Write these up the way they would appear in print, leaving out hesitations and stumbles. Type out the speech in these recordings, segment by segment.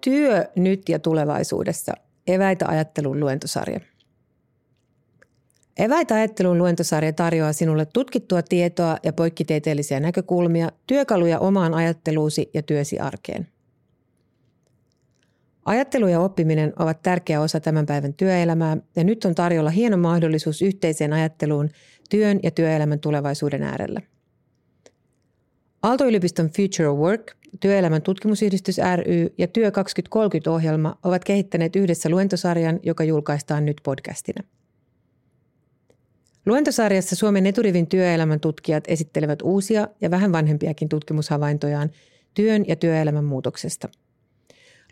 Työ nyt ja tulevaisuudessa. Eväitä ajattelun luentosarja. Eväitä ajattelun luentosarja tarjoaa sinulle tutkittua tietoa ja poikkitieteellisiä näkökulmia, työkaluja omaan ajatteluusi ja työsi arkeen. Ajattelu ja oppiminen ovat tärkeä osa tämän päivän työelämää ja nyt on tarjolla hieno mahdollisuus yhteiseen ajatteluun työn ja työelämän tulevaisuuden äärellä. Aalto-yliopiston Future Work, Työelämän tutkimusyhdistys ry ja Työ 2030-ohjelma ovat kehittäneet yhdessä luentosarjan, joka julkaistaan nyt podcastina. Luentosarjassa Suomen eturivin työelämän tutkijat esittelevät uusia ja vähän vanhempiakin tutkimushavaintojaan työn ja työelämän muutoksesta.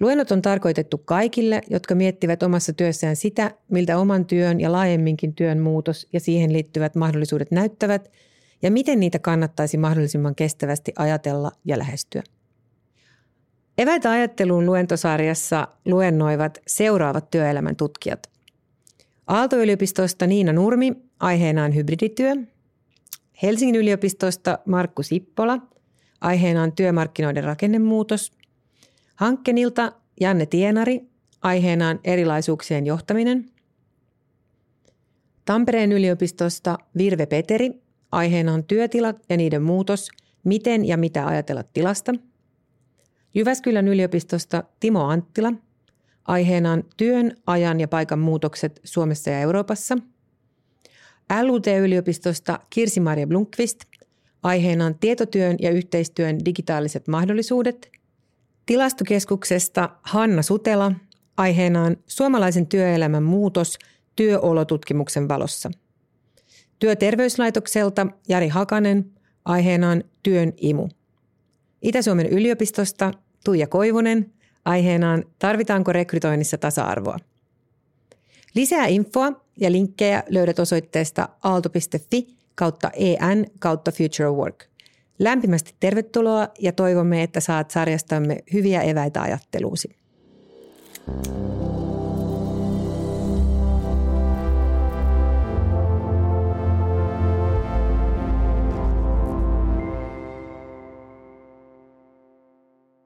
Luennot on tarkoitettu kaikille, jotka miettivät omassa työssään sitä, miltä oman työn ja laajemminkin työn muutos ja siihen liittyvät mahdollisuudet näyttävät ja miten niitä kannattaisi mahdollisimman kestävästi ajatella ja lähestyä. Eväitä ajatteluun luentosarjassa luennoivat seuraavat työelämän tutkijat. Aalto-yliopistosta Niina Nurmi, aiheenaan hybridityö. Helsingin yliopistosta Markus Ippola, aiheenaan työmarkkinoiden rakennemuutos. Hankkenilta Janne Tienari, aiheenaan erilaisuuksien johtaminen. Tampereen yliopistosta Virve Peteri, aiheenaan työtilat ja niiden muutos, miten ja mitä ajatella tilasta. Jyväskylän yliopistosta Timo Anttila, aiheenaan työn, ajan ja paikan muutokset Suomessa ja Euroopassa. LUT-yliopistosta Kirsi-Maria Blomqvist, aiheenaan tietotyön ja yhteistyön digitaaliset mahdollisuudet. Tilastokeskuksesta Hanna Sutela, aiheenaan suomalaisen työelämän muutos työolotutkimuksen valossa. Työterveyslaitokselta Jari Hakanen, aiheenaan työn imu. Itä-Suomen yliopistosta Tuija Koivunen, aiheenaan tarvitaanko rekrytoinnissa tasa-arvoa. Lisää infoa ja linkkejä löydät osoitteesta aalto.fi/en/futurework. Lämpimästi tervetuloa ja toivomme, että saat sarjastamme hyviä eväitä ajatteluusi.